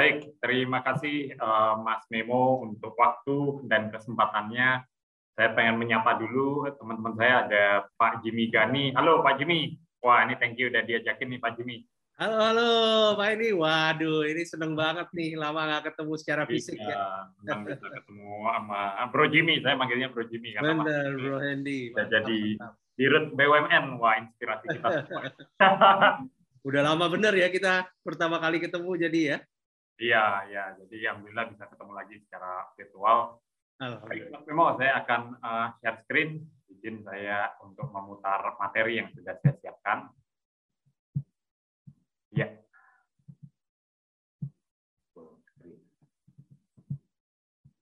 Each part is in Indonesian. Baik, terima kasih Mas Memo untuk waktu dan kesempatannya. Saya pengen menyapa dulu teman-teman saya, ada Pak Jimmy Gani. Halo Pak Jimmy. Wah, ini thank you udah diajakin nih Pak Jimmy. Halo, halo Pak ini. Waduh, ini seneng banget nih. Lama nggak ketemu secara fisik ya. Senang bisa ketemu sama Bro Jimmy. Saya manggilnya Bro Jimmy. Benar, Bro Hendy. Jadi dirut BUMN. Wah, inspirasi kita semua. Udah lama bener ya kita pertama kali ketemu jadi ya. Iya, ya. Jadi alhamdulillah bisa ketemu lagi secara virtual. Baiklah, memang saya akan share screen. Izin saya untuk memutar materi yang sudah saya siapkan. Ya.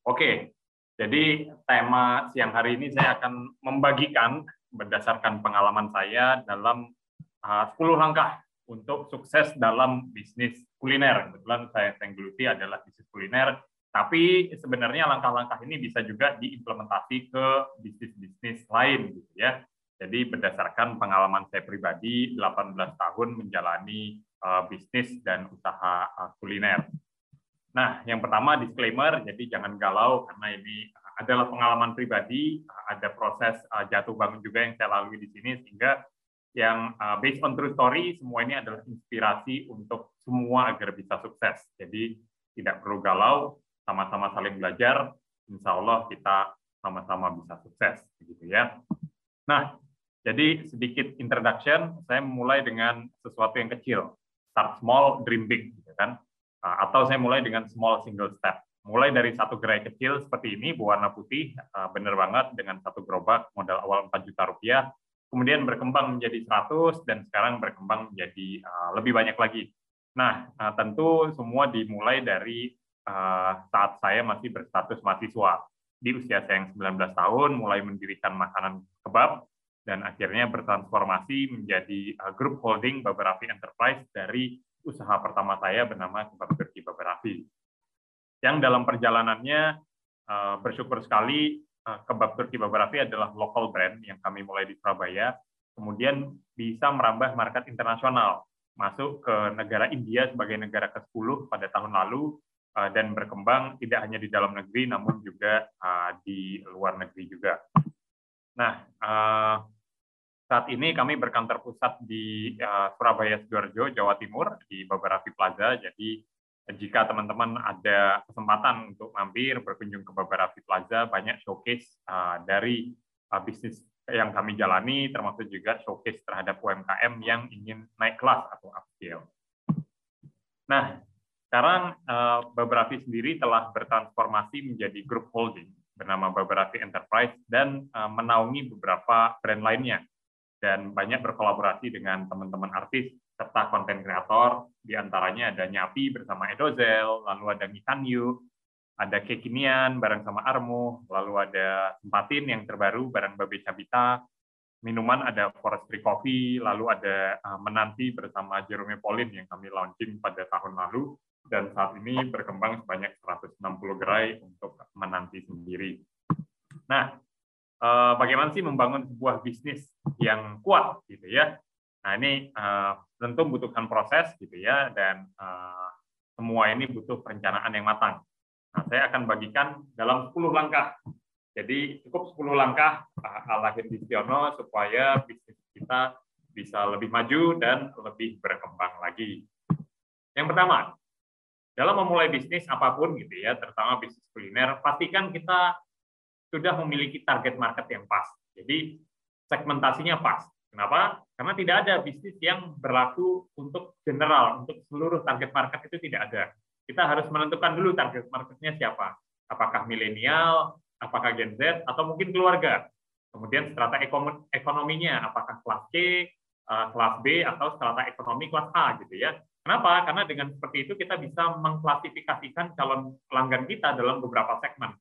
Oke, jadi tema siang hari ini saya akan membagikan berdasarkan pengalaman saya dalam 10 langkah untuk sukses dalam bisnis kuliner. Kebetulan saya Tangglutie adalah bisnis kuliner, tapi sebenarnya langkah-langkah ini bisa juga diimplementasi ke bisnis-bisnis lain, gitu ya. Jadi berdasarkan pengalaman saya pribadi, 18 tahun menjalani bisnis dan usaha kuliner. Nah, yang pertama disclaimer, jadi jangan galau karena ini adalah pengalaman pribadi, ada proses jatuh bangun juga yang saya lalui di sini, sehingga yang based on true story, semua ini adalah inspirasi untuk semua agar bisa sukses. Jadi tidak perlu galau, sama-sama saling belajar, insya Allah kita sama-sama bisa sukses, gitu ya. Nah, jadi sedikit introduction, saya mulai dengan sesuatu yang kecil, start small, dream big, gitu kan? Atau saya mulai dengan small single step, mulai dari satu gerai kecil seperti ini, berwarna putih, bener banget, dengan satu gerobak modal awal 4 juta rupiah. Kemudian berkembang menjadi 100, dan sekarang berkembang menjadi lebih banyak lagi. Nah, tentu semua dimulai dari saat saya masih berstatus mahasiswa. Di usia saya yang 19 tahun, mulai mendirikan makanan kebab, dan akhirnya bertransformasi menjadi grup holding Baba Raffi Enterprise dari usaha pertama saya bernama Kebab Turki Baba Rafi. Yang dalam perjalanannya, bersyukur sekali, Kebab Turki Baba Rafi adalah local brand yang kami mulai di Surabaya, kemudian bisa merambah market internasional, masuk ke negara India sebagai negara ke-10 pada tahun lalu, dan berkembang tidak hanya di dalam negeri, namun juga di luar negeri juga. Nah, saat ini kami berkantor pusat di Surabaya, Sidoarjo, Jawa Timur, di Baba Raffi Plaza, jadi jika teman-teman ada kesempatan untuk mampir, berkunjung ke Baba Raffi Plaza, banyak showcase dari bisnis yang kami jalani, termasuk juga showcase terhadap UMKM yang ingin naik kelas atau upscale. Nah, sekarang Baba Raffi sendiri telah bertransformasi menjadi grup holding bernama Baba Raffi Enterprise dan menaungi beberapa brand lainnya. Dan banyak berkolaborasi dengan teman-teman artis serta konten kreator, diantaranya ada Nyapi bersama Edozell, lalu ada Mitanyu, ada Kekinian bareng sama Armo, lalu ada Tempatin yang terbaru bareng Bebe Cabita, minuman ada Forestry Coffee, lalu ada Menanti bersama Jerome Polin yang kami launching pada tahun lalu, dan saat ini berkembang sebanyak 160 gerai untuk Menanti sendiri. Nah, bagaimana sih membangun sebuah bisnis yang kuat, gitu ya? Nah, ini tentu membutuhkan proses, gitu ya, dan semua ini butuh perencanaan yang matang. Nah, saya akan bagikan dalam 10 langkah. Jadi cukup 10 langkah ala Hendistiono supaya bisnis kita bisa lebih maju dan lebih berkembang lagi. Yang pertama, dalam memulai bisnis apapun, gitu ya, terutama bisnis kuliner, pastikan kita sudah memiliki target market yang pas. Jadi segmentasinya pas. Kenapa? Karena tidak ada bisnis yang berlaku untuk general, untuk seluruh target market itu tidak ada. Kita harus menentukan dulu target marketnya siapa. Apakah milenial, apakah Gen Z, atau mungkin keluarga. Kemudian strata ekonominya, apakah kelas C, kelas B, atau strata ekonomi kelas A, gitu ya. Kenapa? Karena dengan seperti itu kita bisa mengklasifikasikan calon pelanggan kita dalam beberapa segmen.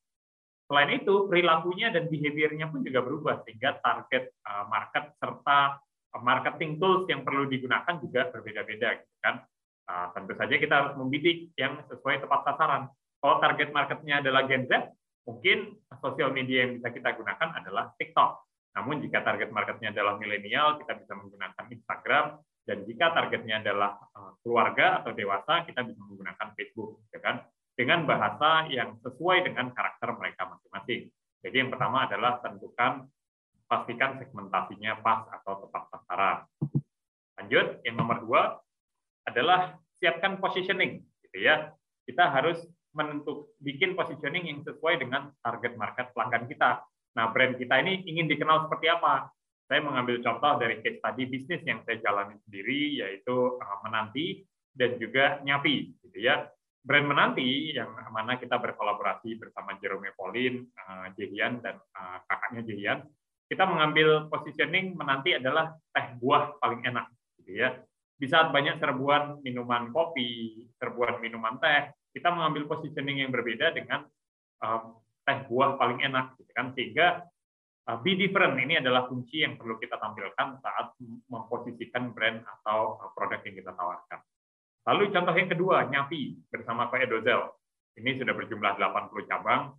Selain itu, perilakunya dan behaviornya pun juga berubah, sehingga target market serta marketing tools yang perlu digunakan juga berbeda-beda, gitu kan? Tentu saja kita harus membidik yang sesuai tepat sasaran. Kalau target marketnya adalah Gen Z, mungkin sosial media yang bisa kita gunakan adalah TikTok. Namun jika target marketnya adalah milenial, kita bisa menggunakan Instagram, dan jika targetnya adalah keluarga atau dewasa, kita bisa menggunakan Facebook. dengan bahasa yang sesuai dengan karakter mereka masing-masing. Jadi yang pertama adalah tentukan, pastikan segmentasinya pas atau tepat sasaran. Lanjut, yang nomor dua adalah siapkan positioning, gitu ya. Kita harus bikin positioning yang sesuai dengan target market pelanggan kita. Nah, brand kita ini ingin dikenal seperti apa? Saya mengambil contoh dari case tadi bisnis yang saya jalani sendiri, yaitu Menanti dan juga Nyapi, gitu ya. Brand Menanti yang mana kita berkolaborasi bersama Jerome Polin, Kekinian, dan kakaknya Kekinian, kita mengambil positioning Menanti adalah teh buah paling enak, gitu ya. Di saat banyak serbuan minuman kopi, serbuan minuman teh, kita mengambil positioning yang berbeda dengan teh buah paling enak, gitu kan? Sehingga be different ini adalah kunci yang perlu kita tampilkan saat memposisikan brand atau produk yang kita tawarkan. Lalu contoh yang kedua, Nyapi bersama Pak Edozell. Ini sudah berjumlah 80 cabang.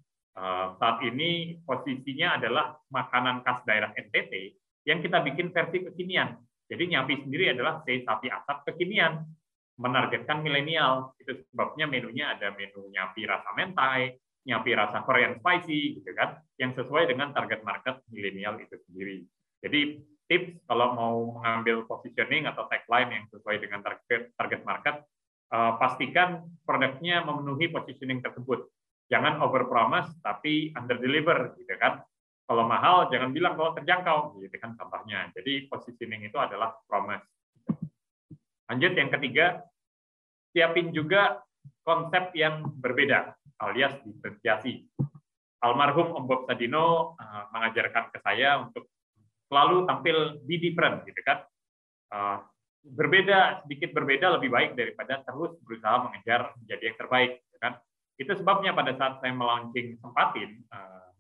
Saat ini posisinya adalah makanan khas daerah NTT yang kita bikin versi kekinian. Jadi Nyapi sendiri adalah teh sapi asap kekinian, menargetkan milenial. Itu sebabnya menunya ada menu Nyapi rasa mentai, Nyapi rasa Korean spicy, gitu kan, yang sesuai dengan target market milenial itu sendiri. Jadi tips kalau mau mengambil positioning atau tagline yang sesuai dengan target market, pastikan produknya memenuhi positioning tersebut. Jangan overpromise tapi underdeliver, gitu kan. Kalau mahal, jangan bilang kalau terjangkau, gitu kan contohnya. Jadi positioning itu adalah promise. Lanjut yang ketiga, siapin juga konsep yang berbeda, alias diferensiasi. Almarhum Om Bob Sadino mengajarkan ke saya untuk selalu tampil be different, gitu kan. Berbeda, sedikit berbeda lebih baik daripada terus berusaha mengejar menjadi yang terbaik, gitu kan. Itu sebabnya pada saat saya melaunching Tempatin,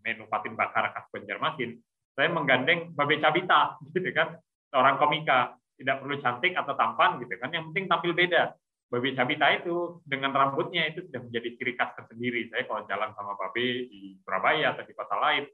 menu patin bakar khas Banjarmasin, saya menggandeng Bebe Cabita, gitu kan, seorang komika, tidak perlu cantik atau tampan, gitu kan, yang penting tampil beda. Bebe Cabita itu dengan rambutnya itu sudah menjadi ciri khas tersendiri. Saya kalau jalan sama Babe di Surabaya atau di kota lain,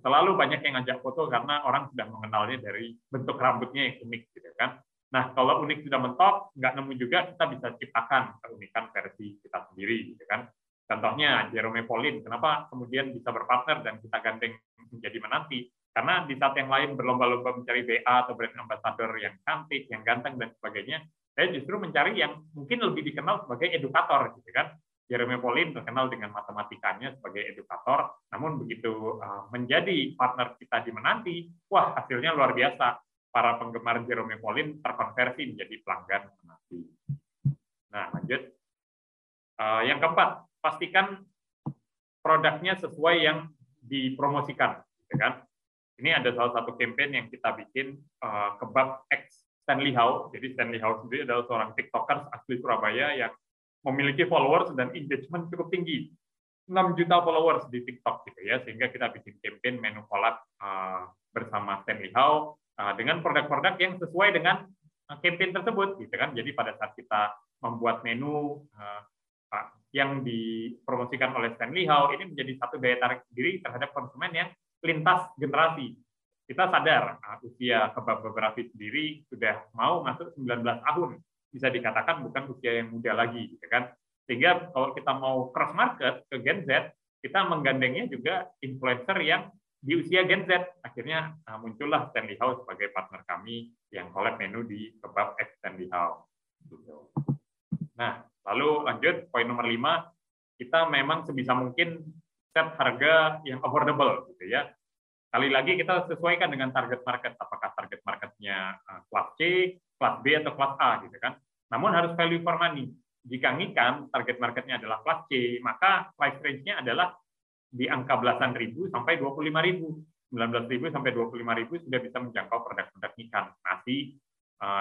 selalu banyak yang ngajak foto karena orang sudah mengenalnya dari bentuk rambutnya yang unik, gitu kan. Nah, kalau unik sudah mentok, nggak nemu juga, kita bisa ciptakan keunikan versi kita sendiri, gitu kan. Contohnya Jerome Polin, kenapa kemudian bisa berpartner dan kita gandeng menjadi Menanti? Karena di saat yang lain berlomba-lomba mencari BA atau brand ambassador yang cantik, yang ganteng, dan sebagainya, saya justru mencari yang mungkin lebih dikenal sebagai edukator, gitu kan? Jerome Polin terkenal dengan matematikanya sebagai edukator, namun begitu menjadi partner kita di Menanti, wah hasilnya luar biasa. Para penggemar Jerome Polin terkonversi menjadi pelanggan Menanti. Nah, lanjut. Yang keempat, pastikan produknya sesuai yang dipromosikan, gitu kan. Ini ada salah satu campaign yang kita bikin, Kebab X Stanley Howe. Jadi Stanley Howe sendiri adalah seorang tiktokers asli Surabaya yang memiliki followers dan engagement cukup tinggi, 6 juta followers di TikTok, gitu ya. Sehingga kita bikin campaign menu collab bersama Stanley Howe dengan produk-produk yang sesuai dengan campaign tersebut, gitu kan. Jadi pada saat kita membuat menu yang dipromosikan oleh Stanley Howe ini menjadi satu daya tarik sendiri terhadap konsumen yang lintas generasi. Kita sadar usia Kebab Baba Rafi sendiri sudah mau masuk 19 tahun, bisa dikatakan bukan usia yang muda lagi, gitu kan. Sehingga kalau kita mau cross market ke Gen Z, kita menggandengnya juga influencer yang di usia Gen Z. Akhirnya muncullah Stanley Howe sebagai partner kami yang collab menu di Kebab X Stanley Howe. Nah, lalu lanjut, poin nomor 5, kita memang sebisa mungkin set harga yang affordable, gitu ya. Kali lagi kita sesuaikan dengan target market, apakah target marketnya kelas C, kelas B, atau kelas A, gitu kan. Namun harus value for money. Jika ngikan target marketnya adalah kelas C, maka price range-nya adalah di angka belasan ribu sampai 25.000, 19.000 sampai 25.000 sudah bisa menjangkau produk-produk ikan, nasi,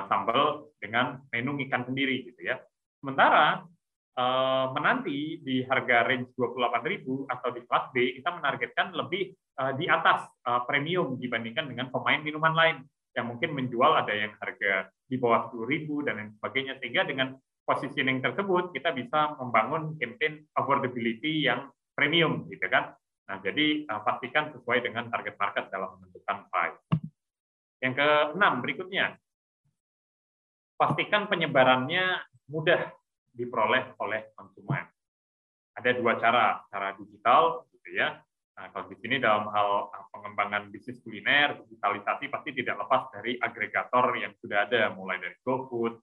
sambal dengan menu ikan sendiri, gitu ya. Sementara Menanti di harga range 28.000 atau di kelas B, kita menargetkan lebih di atas premium dibandingkan dengan pemain minuman lain yang mungkin menjual ada yang harga di bawah 10.000 dan lain sebagainya. Sehingga dengan positioning tersebut kita bisa membangun campaign affordability yang premium, gitu kan. Nah, jadi pastikan sesuai dengan target market dalam menentukan price. Yang keenam berikutnya, pastikan penyebarannya mudah diperoleh oleh konsumen. Ada ada dua cara, cara digital, gitu ya. Nah, kalau di sini dalam hal pengembangan bisnis kuliner, digitalisasi pasti tidak lepas dari agregator yang sudah ada, mulai dari GoFood,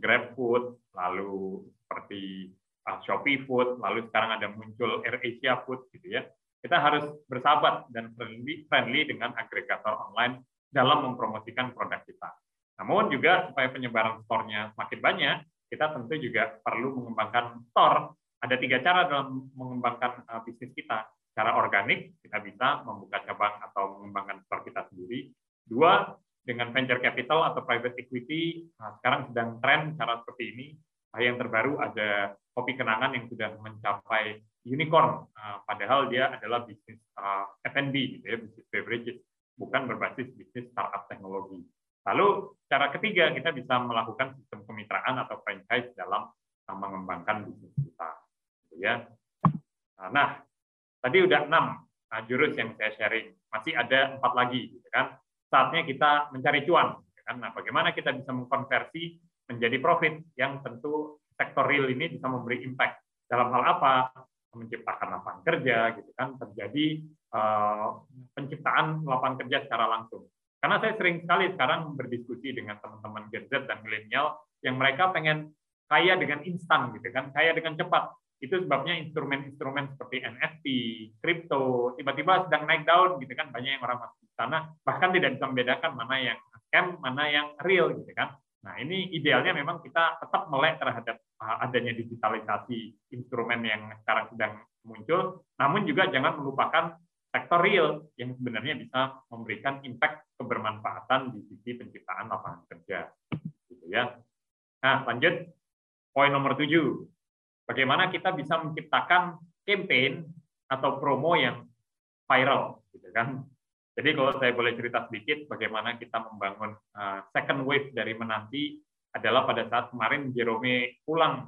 GrabFood, lalu seperti ShopeeFood, lalu sekarang ada muncul AirAsiaFood, gitu ya. Kita harus bersahabat dan friendly dengan agregator online dalam mempromosikan produk kita. Namun juga supaya penyebaran store-nya semakin banyak, kita tentu juga perlu mengembangkan store. Ada tiga cara dalam mengembangkan bisnis kita. Cara organik, kita bisa membuka cabang atau mengembangkan store kita sendiri. Dua, dengan venture capital atau private equity. Nah, sekarang sedang tren cara seperti ini. Yang terbaru ada Kopi Kenangan yang sudah mencapai unicorn. Padahal dia adalah bisnis F&B, gitu ya, bisnis beverages, bukan berbasis bisnis startup teknologi. Lalu cara ketiga, kita bisa melakukan sistem kemitraan atau franchise dalam mengembangkan bisnis kita, gitu ya. Nah, tadi udah 6 jurus yang saya sharing, masih ada 4 lagi, gitu kan? Saatnya kita mencari cuan, gitu kan? Nah, bagaimana kita bisa mengkonversi menjadi profit yang tentu sektor real ini bisa memberi impact dalam hal apa? Menciptakan lapangan kerja, gitu kan? Terjadi penciptaan lapangan kerja secara langsung. Karena saya sering sekali sekarang berdiskusi dengan teman-teman Gen Z dan milenial yang mereka pengen kaya dengan instan, gitu kan? Kaya dengan cepat. Itu sebabnya instrumen-instrumen seperti NFT, kripto, tiba-tiba sedang naik daun, gitu kan, banyak yang orang masuk di sana, bahkan tidak bisa membedakan mana yang scam, mana yang real, gitu kan. Nah, ini idealnya memang kita tetap melek terhadap adanya digitalisasi instrumen yang sekarang sedang muncul, namun juga jangan melupakan sektor real yang sebenarnya bisa memberikan impact kebermanfaatan di sisi penciptaan lapangan kerja, gitu ya. Nah, lanjut poin nomor 7. Bagaimana kita bisa menciptakan campaign atau promo yang viral, gitu kan? Jadi kalau saya boleh cerita sedikit, bagaimana kita membangun second wave dari Menanti adalah pada saat kemarin Jerome pulang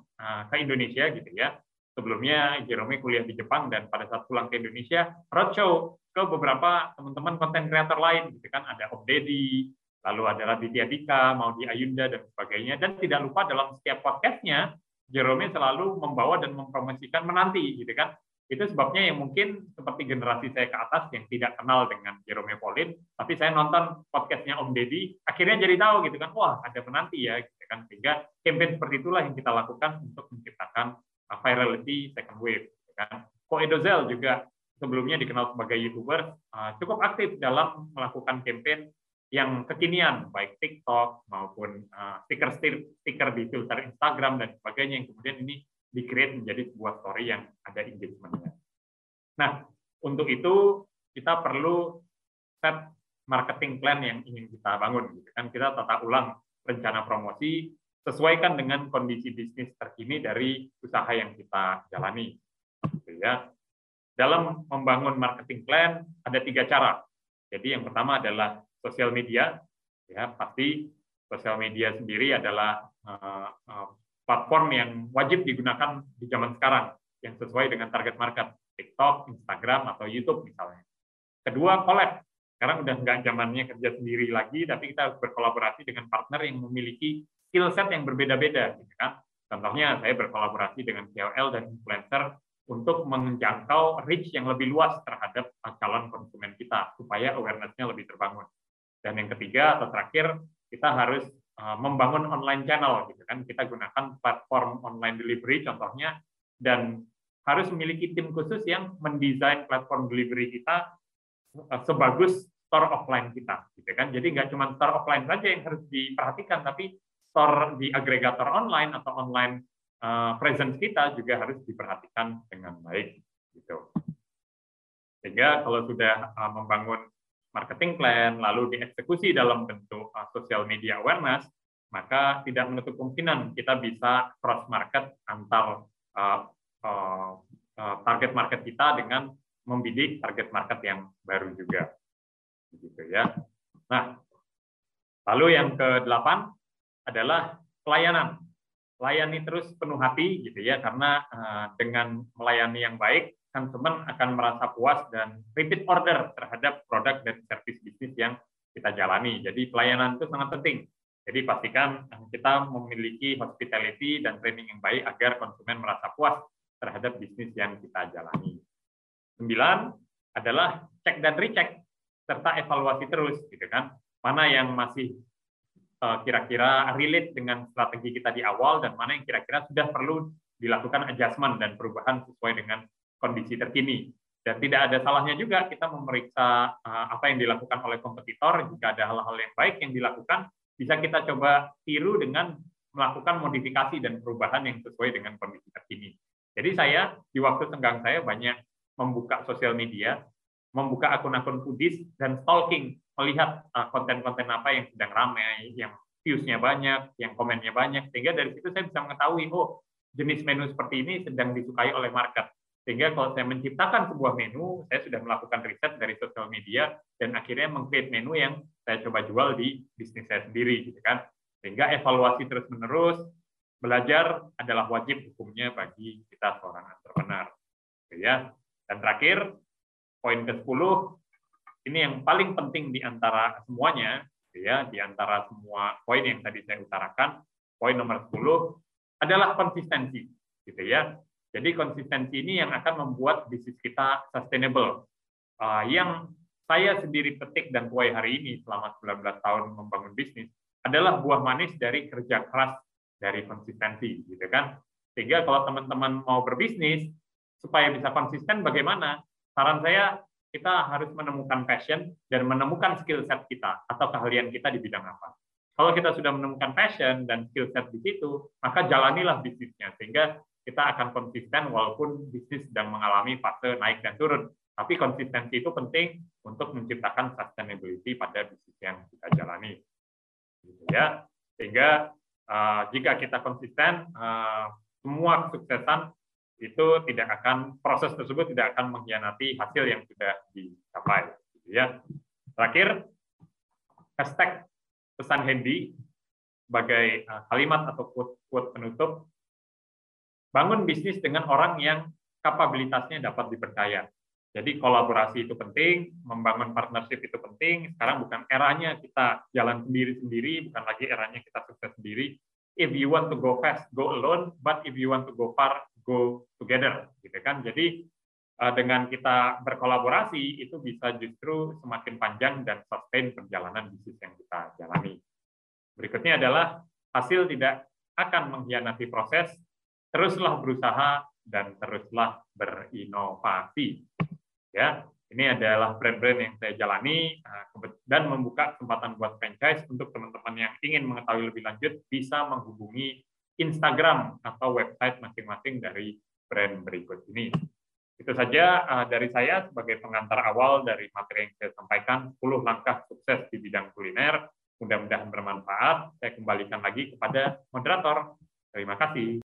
ke Indonesia, gitu ya. Sebelumnya Jerome kuliah di Jepang dan pada saat pulang ke Indonesia roadshow ke beberapa teman-teman konten kreator lain, gitu kan? Ada Om Deddy, lalu ada Ratih Adika, Maudy Ayunda dan sebagainya. Dan tidak lupa dalam setiap podcastnya Jerome selalu membawa dan mempromosikan Menanti, gitu kan. Itu sebabnya yang mungkin seperti generasi saya ke atas yang tidak kenal dengan Jerome Polin, tapi saya nonton podcastnya Om Deddy, akhirnya jadi tahu, gitu kan, wah ada Menanti ya, gitu kan. Sehingga campaign seperti itulah yang kita lakukan untuk menciptakan virality second wave, gitu kan. Edozell juga sebelumnya dikenal sebagai YouTuber, cukup aktif dalam melakukan campaign yang kekinian, baik TikTok maupun stiker di filter Instagram dan sebagainya, yang kemudian ini di-create menjadi sebuah story yang ada engagement-nya. Nah, untuk itu kita perlu set marketing plan yang ingin kita bangun, gitu kan. Kita tata ulang rencana promosi, sesuaikan dengan kondisi bisnis terkini dari usaha yang kita jalani, gitu ya. Dalam membangun marketing plan ada 3 cara. Jadi yang pertama adalah sosial media, ya, pasti sosial media sendiri adalah platform yang wajib digunakan di zaman sekarang yang sesuai dengan target market, TikTok, Instagram atau YouTube misalnya. Kedua, collab. Sekarang udah nggak zamannya kerja sendiri lagi, tapi kita harus berkolaborasi dengan partner yang memiliki skill set yang berbeda-beda, gitu kan. Contohnya saya berkolaborasi dengan KOL dan influencer untuk menjangkau reach yang lebih luas terhadap calon konsumen kita supaya awareness-nya lebih terbangun. Dan yang ketiga atau terakhir, kita harus membangun online channel, gitu kan. Kita gunakan platform online delivery contohnya, dan harus memiliki tim khusus yang mendesain platform delivery kita sebagus store offline kita, gitu kan. Jadi nggak cuma store offline saja yang harus diperhatikan, tapi store di agregator online atau online presence kita juga harus diperhatikan dengan baik, gitu. Sehingga kalau sudah membangun marketing plan, lalu dieksekusi dalam bentuk social media awareness, maka tidak menutup kemungkinan kita bisa cross-market antar target market kita dengan membidik target market yang baru juga. Gitu ya. Nah, lalu yang ke-8 adalah pelayanan. Layani terus penuh hati, gitu ya, karena dengan melayani yang baik, konsumen akan merasa puas dan repeat order terhadap produk dan servis bisnis yang kita jalani. Jadi pelayanan itu sangat penting. Jadi pastikan kita memiliki hospitality dan training yang baik agar konsumen merasa puas terhadap bisnis yang kita jalani. 9 adalah cek dan recheck serta evaluasi terus, gitu kan? Mana yang masih kira-kira relate dengan strategi kita di awal dan mana yang kira-kira sudah perlu dilakukan adjustment dan perubahan sesuai dengan kondisi terkini. Dan tidak ada salahnya juga kita memeriksa apa yang dilakukan oleh kompetitor. Jika ada hal-hal yang baik yang dilakukan, bisa kita coba tiru dengan melakukan modifikasi dan perubahan yang sesuai dengan kondisi terkini. Jadi saya, di waktu senggang saya, banyak membuka sosial media, membuka akun-akun foodies, dan stalking, melihat konten-konten apa yang sedang ramai, yang views-nya banyak, yang komennya banyak. Sehingga dari situ saya bisa mengetahui, oh, jenis menu seperti ini sedang disukai oleh market. Sehingga kalau saya menciptakan sebuah menu, saya sudah melakukan riset dari sosial media dan akhirnya meng-create menu yang saya coba jual di bisnis saya sendiri, gitu kan? Sehingga evaluasi terus-menerus, belajar adalah wajib hukumnya bagi kita seorang entrepreneur, gitu ya. Dan terakhir, poin ke-10, ini yang paling penting di antara semuanya, gitu ya, di antara semua poin yang tadi saya utarakan, poin nomor 10 adalah konsistensi, gitu ya. Jadi konsistensi ini yang akan membuat bisnis kita sustainable. Yang saya sendiri petik dan tuai hari ini selama 19 tahun membangun bisnis adalah buah manis dari kerja keras, dari konsistensi, gitu kan? Sehingga kalau teman-teman mau berbisnis supaya bisa konsisten, bagaimana? Saran saya, kita harus menemukan passion dan menemukan skill set kita atau keahlian kita di bidang apa. Kalau kita sudah menemukan passion dan skill set di situ, maka jalanilah bisnisnya sehingga kita akan konsisten walaupun bisnis sedang mengalami fase naik dan turun. Tapi konsistensi itu penting untuk menciptakan sustainability pada bisnis yang kita jalani. Gitu ya. Sehingga jika kita konsisten, semua kesuksesan itu tidak akan, proses tersebut tidak akan mengkhianati hasil yang sudah dicapai. Gitu ya. Terakhir, hashtag pesan Hendy sebagai kalimat atau quote penutup. Bangun bisnis dengan orang yang kapabilitasnya dapat dipercaya. Jadi kolaborasi itu penting, membangun partnership itu penting. Sekarang bukan eranya kita jalan sendiri-sendiri, bukan lagi eranya kita sukses sendiri. If you want to go fast, go alone. But if you want to go far, go together. Gitu kan? Jadi dengan kita berkolaborasi itu bisa justru semakin panjang dan sustain perjalanan bisnis yang kita jalani. Berikutnya adalah hasil tidak akan mengkhianati proses. Teruslah berusaha dan teruslah berinovasi. Ya, ini adalah brand-brand yang saya jalani dan membuka kesempatan buat franchise. Untuk teman-teman yang ingin mengetahui lebih lanjut, bisa menghubungi Instagram atau website masing-masing dari brand berikut ini. Itu saja dari saya sebagai pengantar awal dari materi yang saya sampaikan, 10 langkah sukses di bidang kuliner. Mudah-mudahan bermanfaat. Saya kembalikan lagi kepada moderator. Terima kasih.